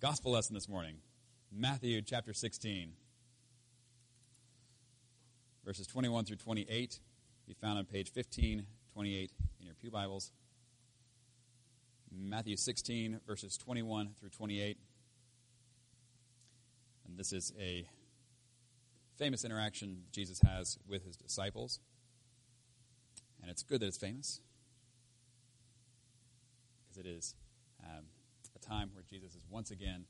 Gospel lesson this morning. Matthew chapter 16. Verses 21 through 28. Be found on page 1528 in your pew Bibles. Matthew 16, verses 21 through 28. And this is a famous interaction Jesus has with his disciples. And it's good that it's famous, because it is a time where Jesus is once again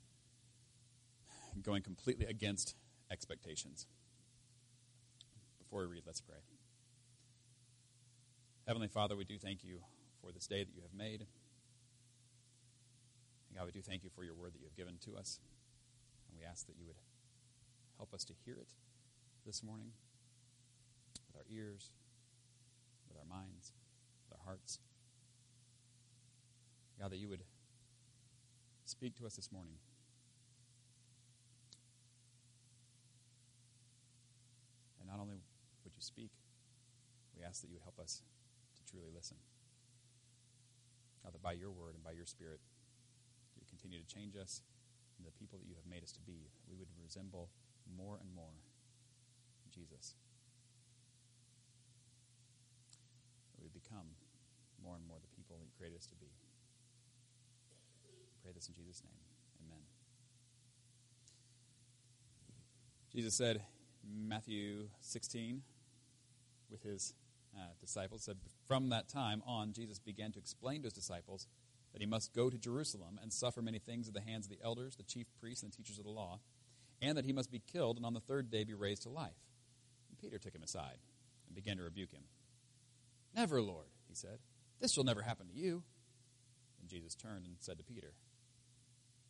going completely against expectations. Before we read, let's pray. Heavenly Father, we do thank you for this day that you have made. And God, we do thank you for your word that you have given to us. And we ask that you would help us to hear it this morning with our ears, with our minds, with our hearts. God, that you would speak to us this morning. And not only would you speak, we ask that you would help us to truly listen. God, that by your word and by your spirit, you would continue to change us into the people that you have made us to be. We would resemble more and more Jesus. We would become more and more the people that you created us to be. Pray this in Jesus' name. Amen. Jesus said in Matthew 16 with his disciples, said, "From that time on, Jesus began to explain to his disciples that he must go to Jerusalem and suffer many things at the hands of the elders, the chief priests, and the teachers of the law, and that he must be killed and on the third day be raised to life." And Peter took him aside and began to rebuke him. "Never, Lord," he said. "This shall never happen to you." And Jesus turned and said to Peter,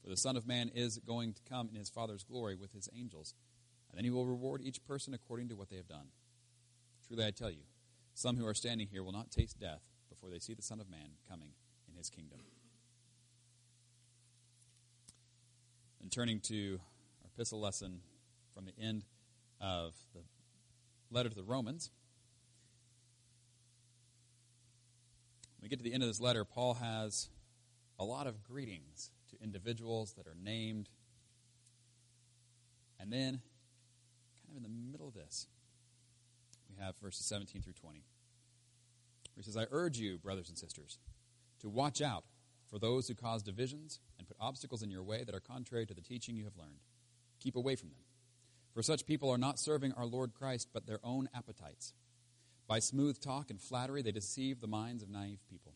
For the Son of Man is going to come in his Father's glory with his angels, and then he will reward each person according to what they have done. Truly I tell you, some who are standing here will not taste death before they see the Son of Man coming in his kingdom." And turning to our epistle lesson from the end of the letter to the Romans, when we get to the end of this letter, Paul has a lot of greetings to individuals that are named. And then, kind of in the middle of this, we have verses 17 through 20, where he says, "I urge you, brothers and sisters, to watch out for those who cause divisions and put obstacles in your way that are contrary to the teaching you have learned. Keep away from them. For such people are not serving our Lord Christ, but their own appetites. By smooth talk and flattery, they deceive the minds of naive people.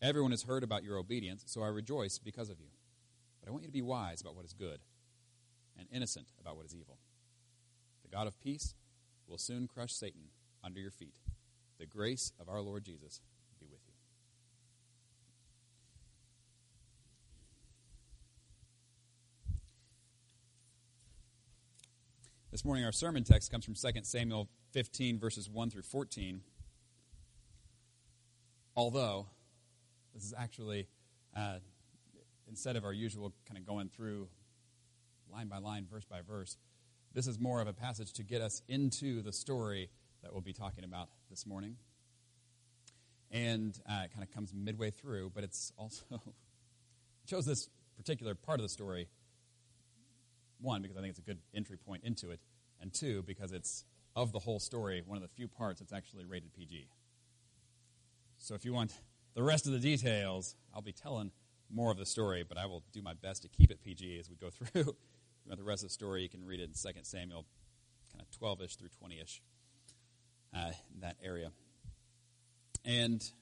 Everyone has heard about your obedience, so I rejoice because of you. But I want you to be wise about what is good and innocent about what is evil. The God of peace will soon crush Satan under your feet. The grace of our Lord Jesus be with you." This morning our sermon text comes from 2 Samuel 15, verses 1 through 14. Although, this is actually, instead of our usual kind of going through line by line, verse by verse, this is more of a passage to get us into the story that we'll be talking about this morning. And it kind of comes midway through, but it's also, I chose this particular part of the story, one, because I think it's a good entry point into it, and two, because it's of the whole story, one of the few parts that's actually rated PG. So if you want the rest of the details, I'll be telling more of the story, but I will do my best to keep it PG as we go through. If you want the rest of the story, you can read it in 2 Samuel, kind of 12-ish through 20-ish, in that area. And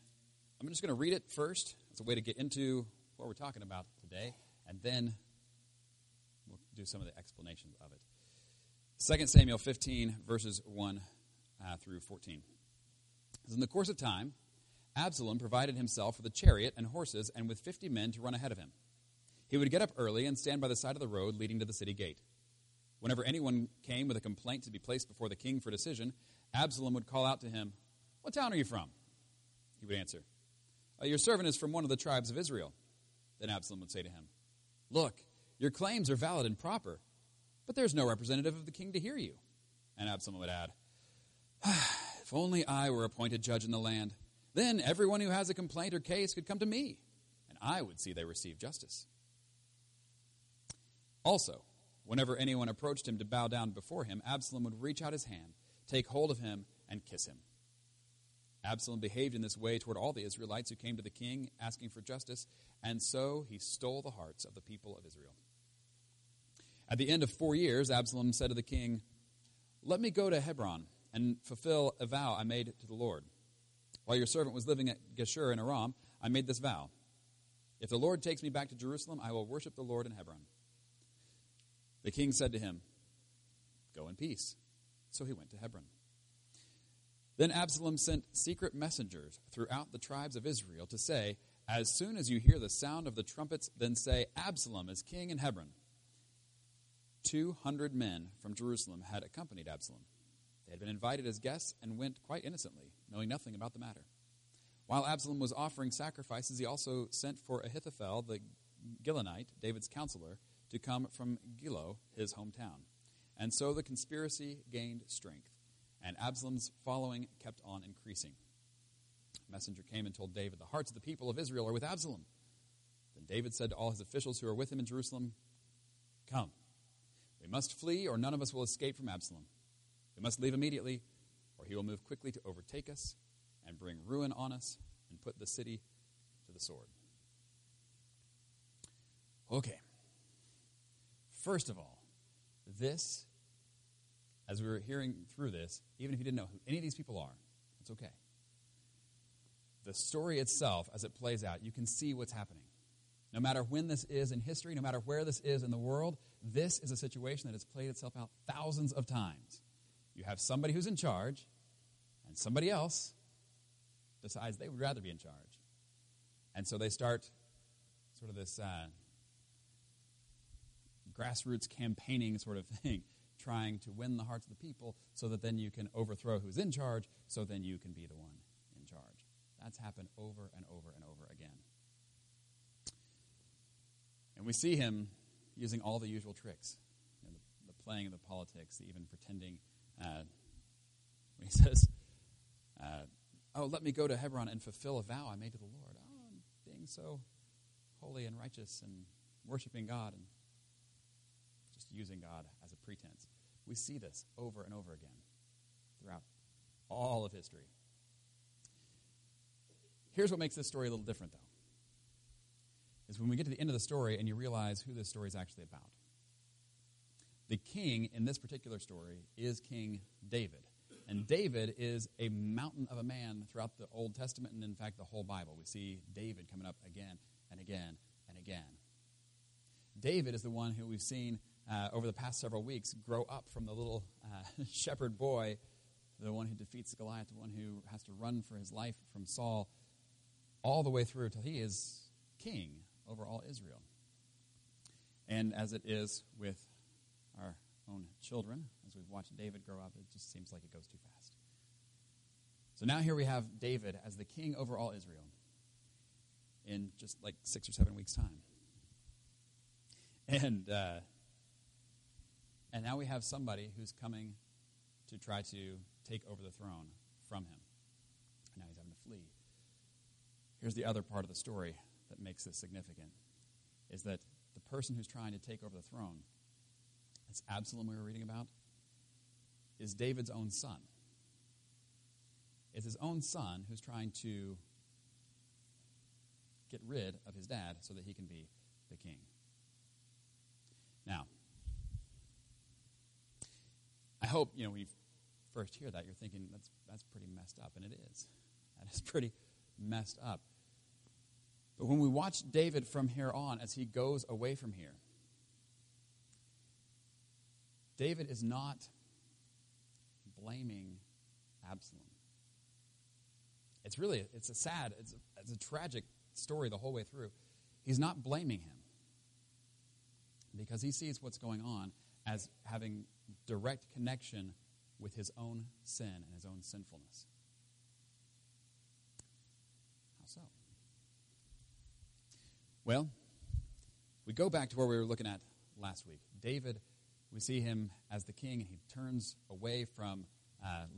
I'm just going to read it first. It's a way to get into what we're talking about today, and then we'll do some of the explanations of it. 2 Samuel 15, verses 1 through 14. "In the course of time, Absalom provided himself with a chariot and horses and with 50 men to run ahead of him. He would get up early and stand by the side of the road leading to the city gate. Whenever anyone came with a complaint to be placed before the king for decision, Absalom would call out to him, "What town are you from?" He would answer, "Your servant is from one of the tribes of Israel." Then Absalom would say to him, "Look, your claims are valid and proper, but there's no representative of the king to hear you." And Absalom would add, "If only I were appointed judge in the land. Then everyone who has a complaint or case could come to me, and I would see they receive justice." Also, whenever anyone approached him to bow down before him, Absalom would reach out his hand, take hold of him, and kiss him. Absalom behaved in this way toward all the Israelites who came to the king asking for justice, and so he stole the hearts of the people of Israel. At the end of 4 years, Absalom said to the king, "Let me go to Hebron and fulfill a vow I made to the Lord. While your servant was living at Geshur in Aram, I made this vow. If the Lord takes me back to Jerusalem, I will worship the Lord in Hebron." The king said to him, "Go in peace." So he went to Hebron. Then Absalom sent secret messengers throughout the tribes of Israel to say, "As soon as you hear the sound of the trumpets, then say, 'Absalom is king in Hebron.'" 200 men from Jerusalem had accompanied Absalom. They had been invited as guests and went quite innocently, knowing nothing about the matter. While Absalom was offering sacrifices, he also sent for Ahithophel, the Gilonite, David's counselor, to come from Giloh, his hometown. And so the conspiracy gained strength, and Absalom's following kept on increasing. A messenger came and told David, "The hearts of the people of Israel are with Absalom." Then David said to all his officials who were with him in Jerusalem, "Come, we must flee, or none of us will escape from Absalom. We must leave immediately, or he will move quickly to overtake us and bring ruin on us and put the city to the sword." Okay. First of all, this, as we were hearing through this, even if you didn't know who any of these people are, it's okay. The story itself, as it plays out, you can see what's happening. No matter when this is in history, no matter where this is in the world, this is a situation that has played itself out thousands of times. You have somebody who's in charge, and somebody else decides they would rather be in charge. And so they start sort of this grassroots campaigning sort of thing, trying to win the hearts of the people so that then you can overthrow who's in charge, so then you can be the one in charge. That's happened over and over and over again. And we see him using all the usual tricks, you know, the playing of the politics, the even pretending. When he says, "Let me go to Hebron and fulfill a vow I made to the Lord." Oh, I'm being so holy and righteous and worshiping God and just using God as a pretense. We see this over and over again throughout all of history. Here's what makes this story a little different, though, is when we get to the end of the story and you realize who this story is actually about. The king in this particular story is King David. And David is a mountain of a man throughout the Old Testament and, in fact, the whole Bible. We see David coming up again and again and again. David is the one who we've seen over the past several weeks grow up from the little shepherd boy, the one who defeats Goliath, the one who has to run for his life from Saul, all the way through till he is king over all Israel. And as it is with our own children, as we've watched David grow up, it just seems like it goes too fast. So now here we have David as the king over all Israel in just like 6 or 7 weeks' time. And now we have somebody who's coming to try to take over the throne from him. And now he's having to flee. Here's the other part of the story that makes this significant, is that the person who's trying to take over the throne, that's Absalom we were reading about, is David's own son. It's his own son who's trying to get rid of his dad so that he can be the king. Now, I hope, you know, when you first hear that, you're thinking, that's pretty messed up, and it is. That is pretty messed up. But when we watch David from here on, as he goes away from here, David is not blaming Absalom. It's a tragic story the whole way through. He's not blaming him. because he sees what's going on as having direct connection with his own sin and his own sinfulness. How so? Well, we go back to where we were looking at last week. David, we see him as the king, and he turns away from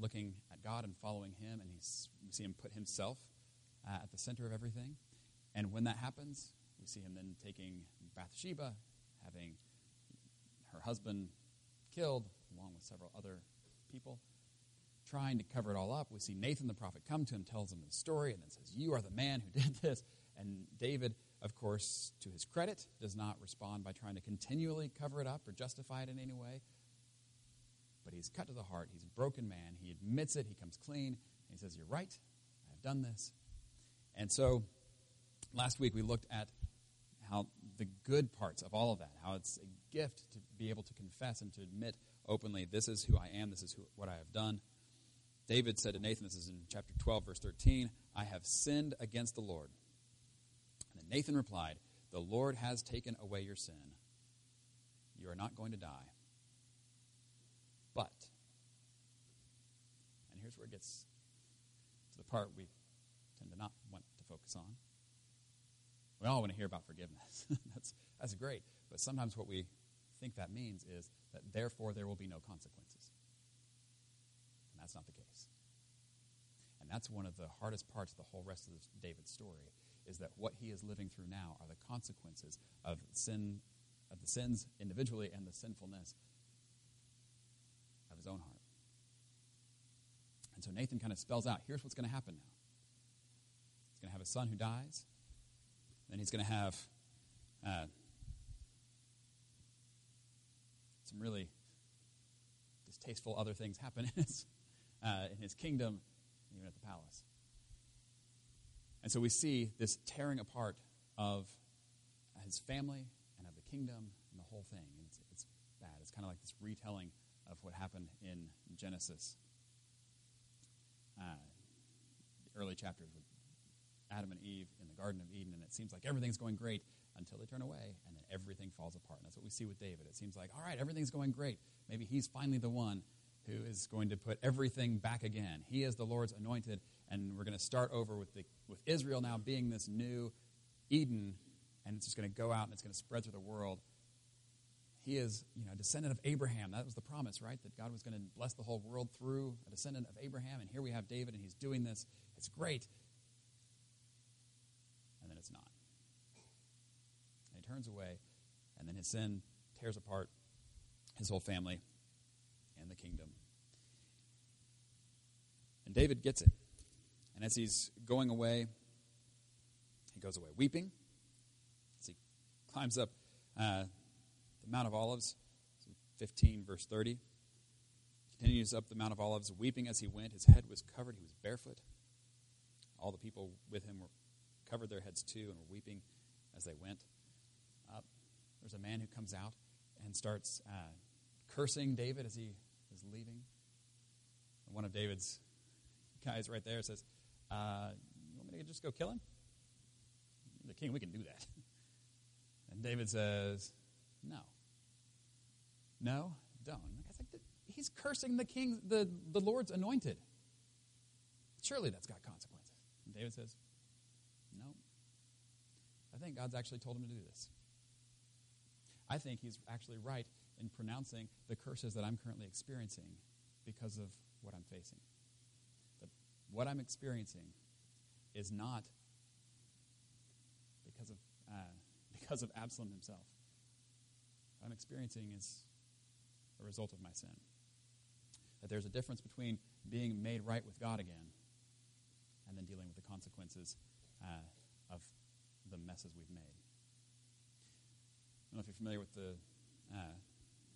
looking at God and following him, and we see him put himself at the center of everything. And when that happens, we see him then taking Bathsheba, having her husband killed, along with several other people, trying to cover it all up. We see Nathan the prophet come to him, tells him the story, and then says, "You are the man who did this." And David, of course, to his credit, does not respond by trying to continually cover it up or justify it in any way. But he's cut to the heart. He's a broken man. He admits it. He comes clean. And he says, "You're right. I've done this." And so last week we looked at how the good parts of all of that, how it's a gift to be able to confess and to admit openly, this is who I am, this is what I have done. David said to Nathan, this is in chapter 12, verse 13, "I have sinned against the Lord." And then Nathan replied, "The Lord has taken away your sin. You are not going to die. But," and here's where it gets to the part we tend to not want to focus on. We all want to hear about forgiveness. That's great. But sometimes what we think that means is that therefore there will be no consequences. And that's not the case. And that's one of the hardest parts of the whole rest of David's story, is that what he is living through now are the consequences of sin, of the sins individually and the sinfulness of his own heart. And so Nathan kind of spells out, here's what's going to happen now. He's going to have a son who dies. Then he's going to have some really distasteful other things happen in his kingdom, even at the palace. And so we see this tearing apart of his family and of the kingdom and the whole thing. It's bad. It's kind of like this retelling of what happened in Genesis, the early chapters with Adam and Eve in the Garden of Eden, and it seems like everything's going great until they turn away, and then everything falls apart. And that's what we see with David. It seems like, all right, everything's going great. Maybe he's finally the one who is going to put everything back again. He is the Lord's anointed, and we're going to start over with Israel now being this new Eden, and it's just going to go out and it's going to spread through the world. He is, a descendant of Abraham. That was the promise, right? That God was going to bless the whole world through a descendant of Abraham, and here we have David, and he's doing this. It's great. Then it's not. And he turns away, and then his sin tears apart his whole family and the kingdom. And David gets it. And as he's going away, he goes away weeping. As he climbs up the Mount of Olives, 15 verse 30, continues up the Mount of Olives, weeping as he went. His head was covered. He was barefoot. All the people with him were covered their heads too, and were weeping as they went up. There's a man who comes out and starts cursing David as he is leaving. And one of David's guys right there says, "You want me to just go kill him? The king, we can do that." And David says, No, don't." And the guy's like, he's cursing the king, the Lord's anointed. Surely that's got consequences. And David says, "No, I think God's actually told him to do this. I think he's actually right in pronouncing the curses that I'm currently experiencing because of what I'm facing. But what I'm experiencing is not because of Absalom himself. What I'm experiencing is a result of my sin. That there's a difference between being made right with God again and then dealing with the consequences of the messes we've made." I don't know if you're familiar with the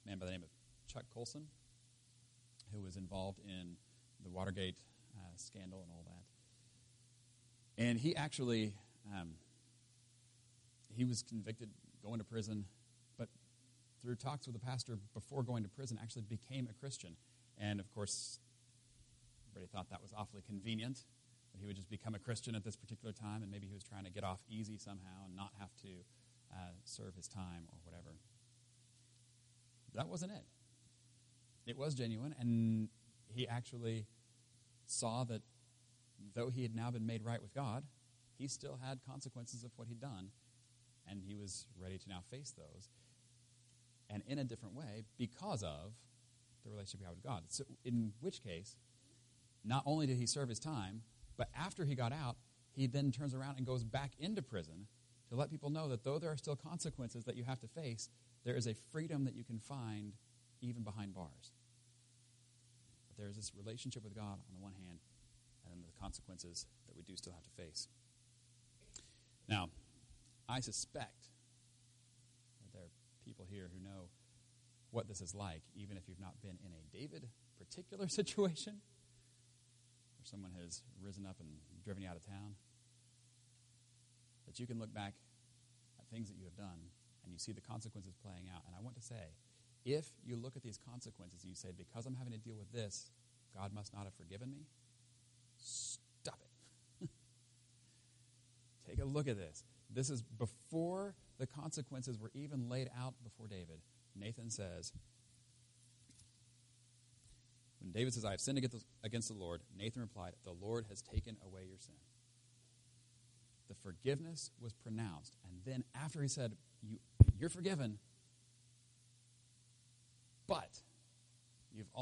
man by the name of Chuck Colson, who was involved in the Watergate scandal and all that. And he actually, he was convicted, going to prison, but through talks with the pastor before going to prison, actually became a Christian. And of course, everybody thought that was awfully convenient, that he would just become a Christian at this particular time, and maybe he was trying to get off easy somehow and not have to serve his time or whatever. That wasn't it. It was genuine, and he actually saw that though he had now been made right with God, he still had consequences of what he'd done, and he was ready to now face those, and in a different way because of the relationship he had with God. So in which case, not only did he serve his time, but after he got out, he then turns around and goes back into prison to let people know that though there are still consequences that you have to face, there is a freedom that you can find even behind bars. But there is this relationship with God on the one hand, and then the consequences that we do still have to face. Now, I suspect that there are people here who know what this is like, even if you've not been in a David particular situation, where someone has risen up and driven you out of town, that you can look back at things that you have done and you see the consequences playing out. And I want to say, if you look at these consequences and you say, because I'm having to deal with this, God must not have forgiven me, stop it. Take a look at this. This is before the consequences were even laid out before David. Nathan says, when David says, I have sinned against the Lord, Nathan replied, the Lord has taken away your sin. The forgiveness was pronounced. And then after he said, you're forgiven, but you've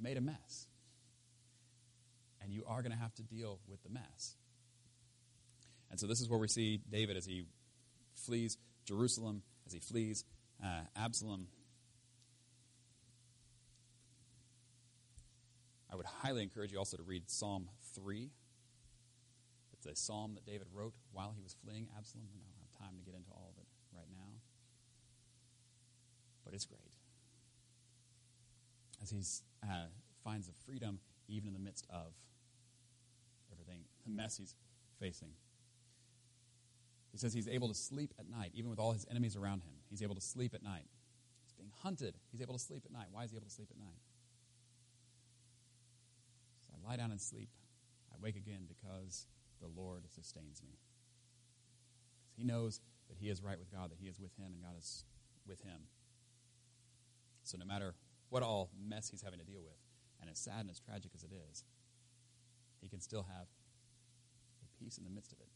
made a mess. And you are going to have to deal with the mess. And so this is where we see David as he flees Jerusalem, as he flees Absalom. I would highly encourage you also to read Psalm 3. It's a psalm that David wrote while he was fleeing Absalom. I don't have time to get into all of it right now. But it's great. As he finds a freedom even in the midst of everything, the mess he's facing. He says he's able to sleep at night, even with all his enemies around him. He's able to sleep at night. He's being hunted. He's able to sleep at night. Why is he able to sleep at night? So I lie down and sleep. I wake again because the Lord sustains me. He knows that he is right with God, that he is with him, and God is with him. So no matter what all mess he's having to deal with, and as sad and as tragic as it is, he can still have a peace in the midst of it.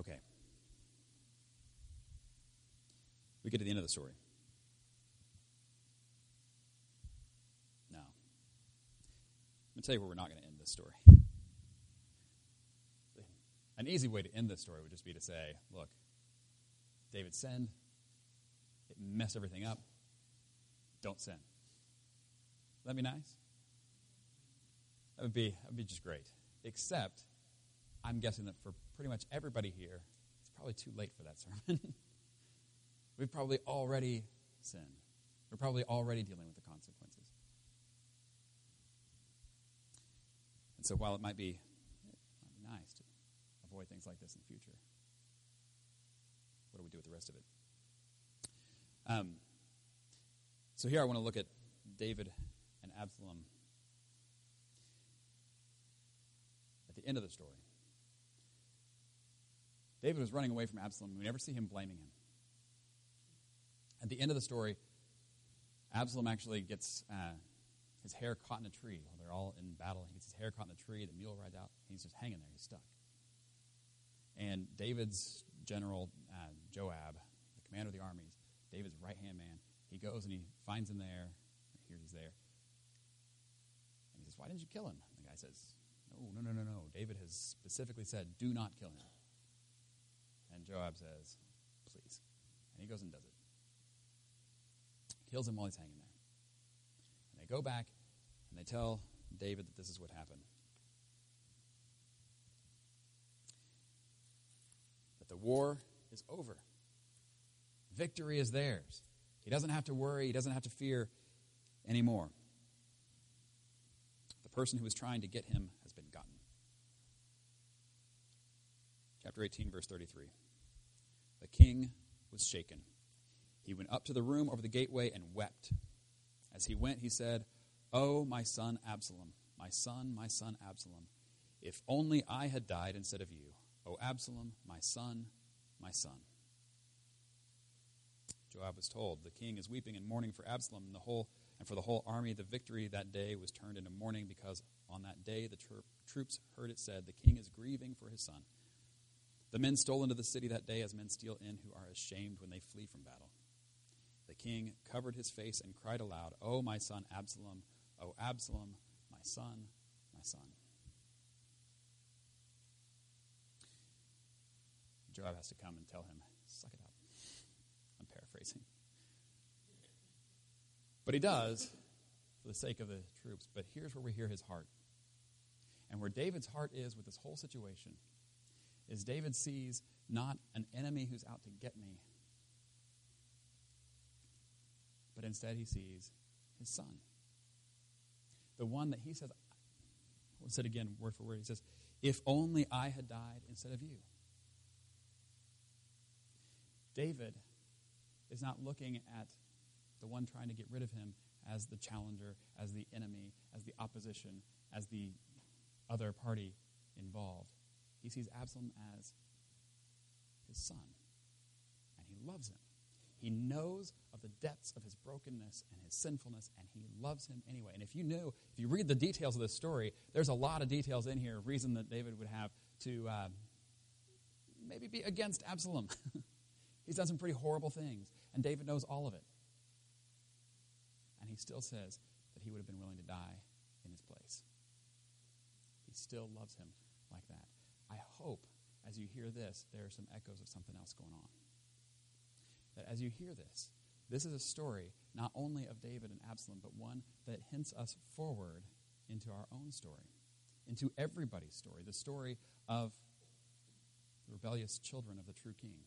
Okay. We get to the end of the story. Now, I'm going to tell you where we're not going to end this story. An easy way to end this story would just be to say, look, David sinned. It messed everything up. Don't sin. That'd be nice. That would be just great. Except, I'm guessing that for pretty much everybody here, it's probably too late for that sermon. We've probably already sinned. We're probably already dealing with the consequences. And so while it might be nice to avoid things like this in the future, what do we do with the rest of it? So here I want to look at David and Absalom at the end of the story. David was running away from Absalom. We never see him blaming him. At the end of the story, Absalom actually gets his hair caught in a tree. While they're all in battle, he gets his hair caught in a tree. The mule rides out. He's just hanging there. He's stuck. And David's general, Joab, the commander of the armies, David's right-hand man, he goes and he finds him there. He hears he's there. And he says, why didn't you kill him? And the guy says, no. David has specifically said, do not kill him. And Joab says, please. And he goes and does it. Kills him while he's hanging there. And they go back and they tell David that this is what happened. That the war is over. Victory is theirs. He doesn't have to worry. He doesn't have to fear anymore. The person who was trying to get him has been gotten. Chapter 18, verse 33. The king was shaken. He went up to the room over the gateway and wept. As he went, he said, "Oh, my son Absalom, my son Absalom, if only I had died instead of you. Oh, Absalom, my son, my son." Joab was told. The king is weeping and mourning for Absalom and for the whole army. The victory that day was turned into mourning because on that day the troops heard it said, "The king is grieving for his son." The men stole into the city that day as men steal in who are ashamed when they flee from battle. The king covered his face and cried aloud, "O my son Absalom, O Absalom, my son, my son." Joab has to come and tell him, "Suck it up." I'm paraphrasing. But he does for the sake of the troops. But here's where we hear his heart. And where David's heart is with this whole situation is David sees not an enemy who's out to get me, but instead he sees his son. The one that he says, I'll say it again word for word, he says, "If only I had died instead of you." David is not looking at the one trying to get rid of him as the challenger, as the enemy, as the opposition, as the other party involved. He sees Absalom as his son, and he loves him. He knows of the depths of his brokenness and his sinfulness, and he loves him anyway. And if you read the details of this story, there's a lot of details in here, reason that David would have to maybe be against Absalom. He's done some pretty horrible things, and David knows all of it. And he still says that he would have been willing to die in his place. He still loves him like that. I hope, as you hear this, there are some echoes of something else going on. That as you hear this, this is a story not only of David and Absalom, but one that hints us forward into our own story, into everybody's story, the story of the rebellious children of the true king,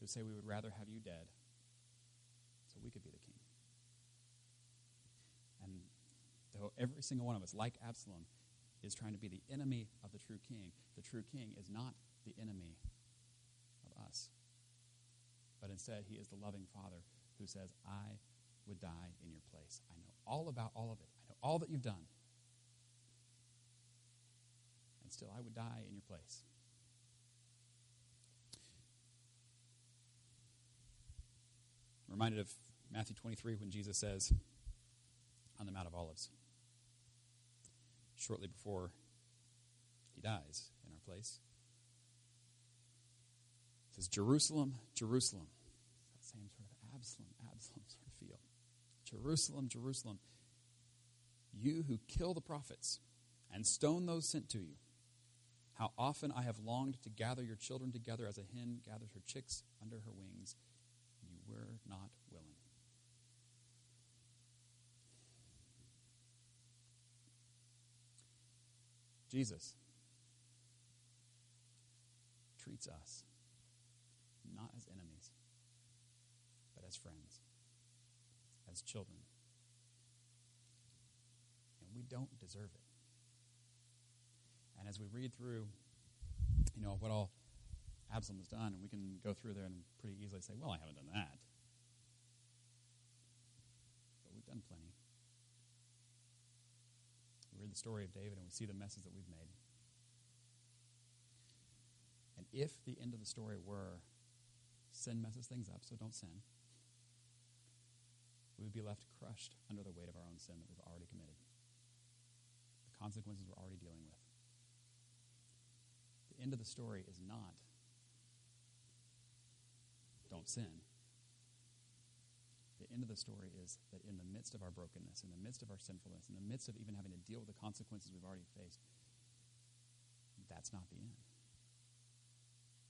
who say, "We would rather have you dead so we could be the king." And though every single one of us, like Absalom, is trying to be the enemy of the true king is not the enemy of us. But instead, he is the loving Father who says, "I would die in your place. I know all about all of it. I know all that you've done. And still, I would die in your place." I'm reminded of Matthew 23 when Jesus says on the Mount of Olives, shortly before he dies in our place, it says, "Jerusalem, Jerusalem." That same sort of Absalom, Absalom sort of feel. "Jerusalem, Jerusalem, you who kill the prophets and stone those sent to you. How often I have longed to gather your children together as a hen gathers her chicks under her wings. You were not willing." Jesus treats us not as enemies, but as friends, as children. And we don't deserve it. And as we read through, what all Absalom has done, and we can go through there and pretty easily say, "Well, I haven't done that." But we've done plenty. We read the story of David and we see the messes that we've made. And if the end of the story were, sin messes things up, so don't sin, we would be left crushed under the weight of our own sin that we've already committed. The consequences we're already dealing with. The end of the story is not, "Don't sin." The end of the story is that in the midst of our brokenness, in the midst of our sinfulness, in the midst of even having to deal with the consequences we've already faced, that's not the end.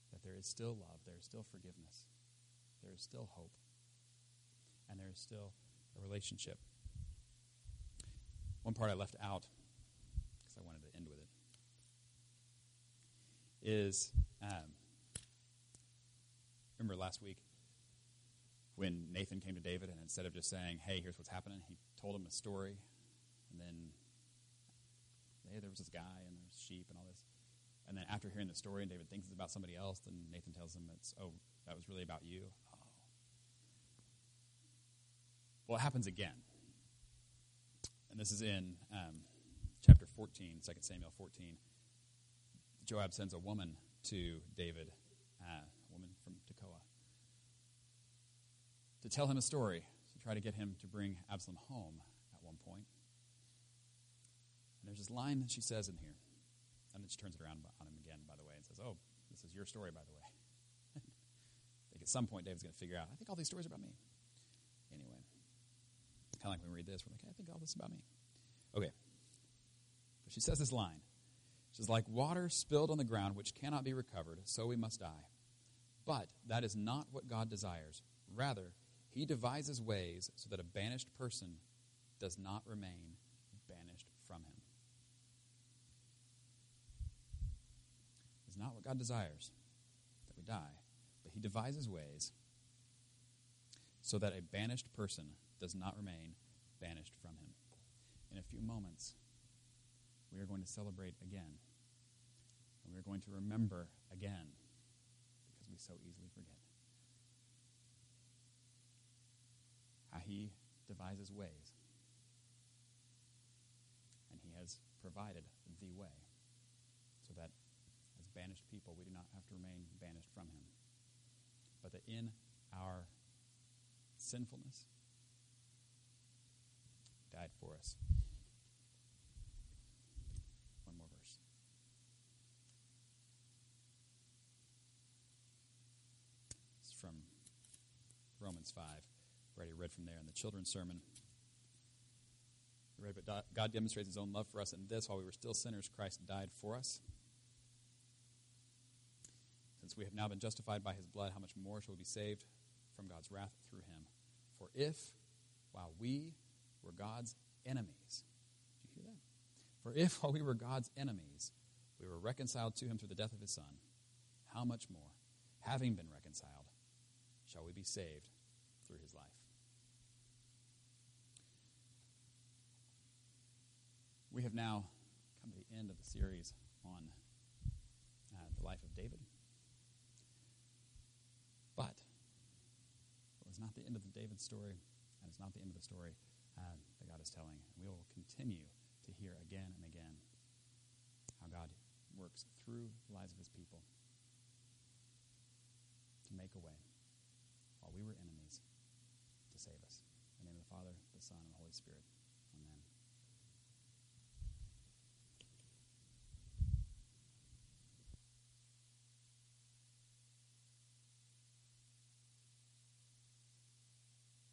That there is still love, there is still forgiveness, there is still hope, and there is still a relationship. One part I left out, because I wanted to end with it, is remember last week when Nathan came to David and instead of just saying, "Hey, here's what's happening," he told him a story, and then, "Hey, there was this guy and there's sheep and all this." And then after hearing the story and David thinks it's about somebody else, then Nathan tells him, "It's that was really about you." Oh. Well, it happens again. And this is in chapter 14, 2 Samuel 14. Joab sends a woman to David, a woman from Tekoa, to tell him a story, to try to get him to bring Absalom home at one point. And there's this line that she says in here. And then she turns it around on him again, by the way, and says, oh, this is your story, by the way. I think at some point David's going to figure out, I think all these stories are about me. Anyway, kind of like when we read this, we're like, I think all this is about me. Okay. But she says this line. She's like, water spilled on the ground which cannot be recovered, so we must die. But that is not what God desires. Rather, he devises ways so that a banished person does not remain banished from him. It's not what God desires that we die, but he devises ways so that a banished person does not remain banished from him. In a few moments, we are going to celebrate again, and we are going to remember again, because we so easily forget, how he devises ways, and he has provided the way so that as banished people, we do not have to remain banished from him, but that in our sinfulness, he died for us. One more verse. It's from Romans 5. Already read from there in the children's sermon. We read, but God demonstrates his own love for us in this: while we were still sinners, Christ died for us. Since we have now been justified by his blood, how much more shall we be saved from God's wrath through him? For if, while we were God's enemies, did you hear that? For if, while we were God's enemies, we were reconciled to him through the death of his son, how much more, having been reconciled, shall we be saved through his life? We have now come to the end of the series on the life of David. But it was not the end of David's story, and it's not the end of the story that God is telling. We will continue to hear again and again how God works through the lives of his people to make a way while we were enemies to save us. In the name of the Father, the Son, and the Holy Spirit.